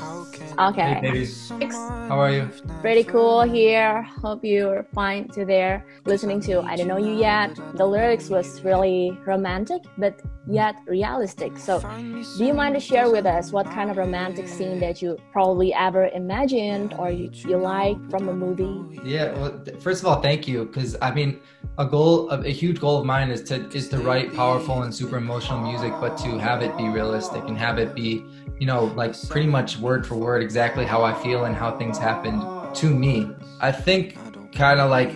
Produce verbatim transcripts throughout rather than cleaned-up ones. Okay. Hey, babies. How are you? Pretty cool here. Hope you're fine too there. Listening to I Don't Know You Yet. The lyrics was really romantic, but yet realistic. So do you mind to share with us what kind of romantic scene that you probably ever imagined or you, you like from a movie? Yeah, well, first of all, thank you. Because I mean, a goal, a huge goal of mine is to is to write powerful and super emotional music, but to have it be realistic and have it be, you know, like pretty much word for word exactly how I feel and how things happened to me. I think kind of like,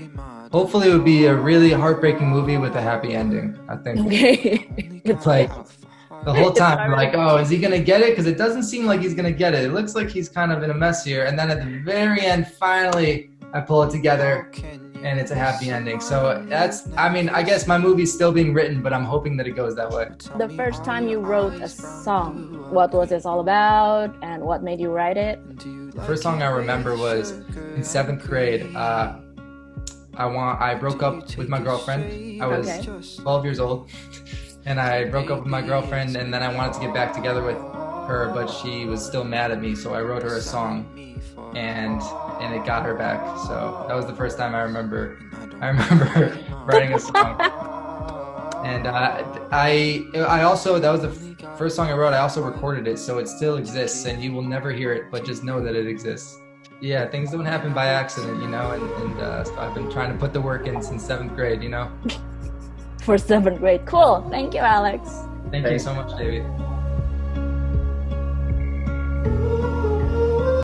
hopefully it would be a really heartbreaking movie with a happy ending, I think. Okay. It's like the whole time you're like, oh, is he going to get it? Because it doesn't seem like he's going to get it. It looks like he's kind of in a mess here. And then at the very end, finally, I pull it together and it's a happy ending. So that's, I mean, I guess my movie's still being written, but I'm hoping that it goes that way. The first time you wrote a song, what was this all about and what made you write it? The first song I remember was in seventh grade. Uh, I want. I broke up with my girlfriend. I was okay. twelve years old and I broke up with my girlfriend, and then I wanted to get back together with her, but she was still mad at me. So I wrote her a song and and it got her back. So that was the first time I remember I remember writing a song. And uh, I I also, that was the f first song I wrote. I also recorded it, so it still exists and you will never hear it, but just know that it exists. Yeah, things don't happen by accident, you know, and, and uh, so I've been trying to put the work in since seventh grade, you know. For seventh grade. Cool. Thank you, Alex. Thank Thanks. you so much, David.